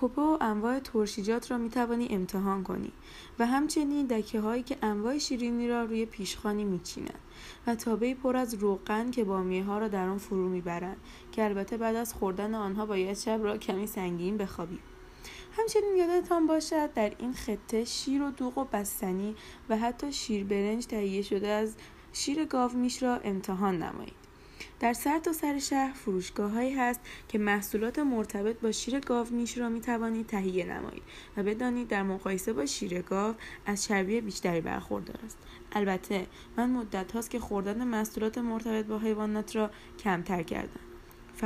کوپه و انواع ترشیجات را میتوانی امتحان کنی و همچنین دکه هایی که انواع شیرینی را روی پیشخوانی میچینند و تابه‌ای پر از روغن که بامیه ها را در آن فرو میبرند که البته بعد از خوردن آنها باید شب را کمی سنگین بخوابید. همچنین یادتان باشد در این خطه شیر و دوغ و بستنی و حتی شیر برنج تهیه شده از شیر گاو میش را امتحان نمایید. در سرتاسر شهر فروشگاه‌هایی هست که محصولات مرتبط با شیر گاو میش را می‌توانید تهیه نمایید و بدانید در مقایسه با شیر گاو از چربی بیشتری برخوردار است. البته من مدت هاست که خوردن محصولات مرتبط با حیوانات را کمتر کردم.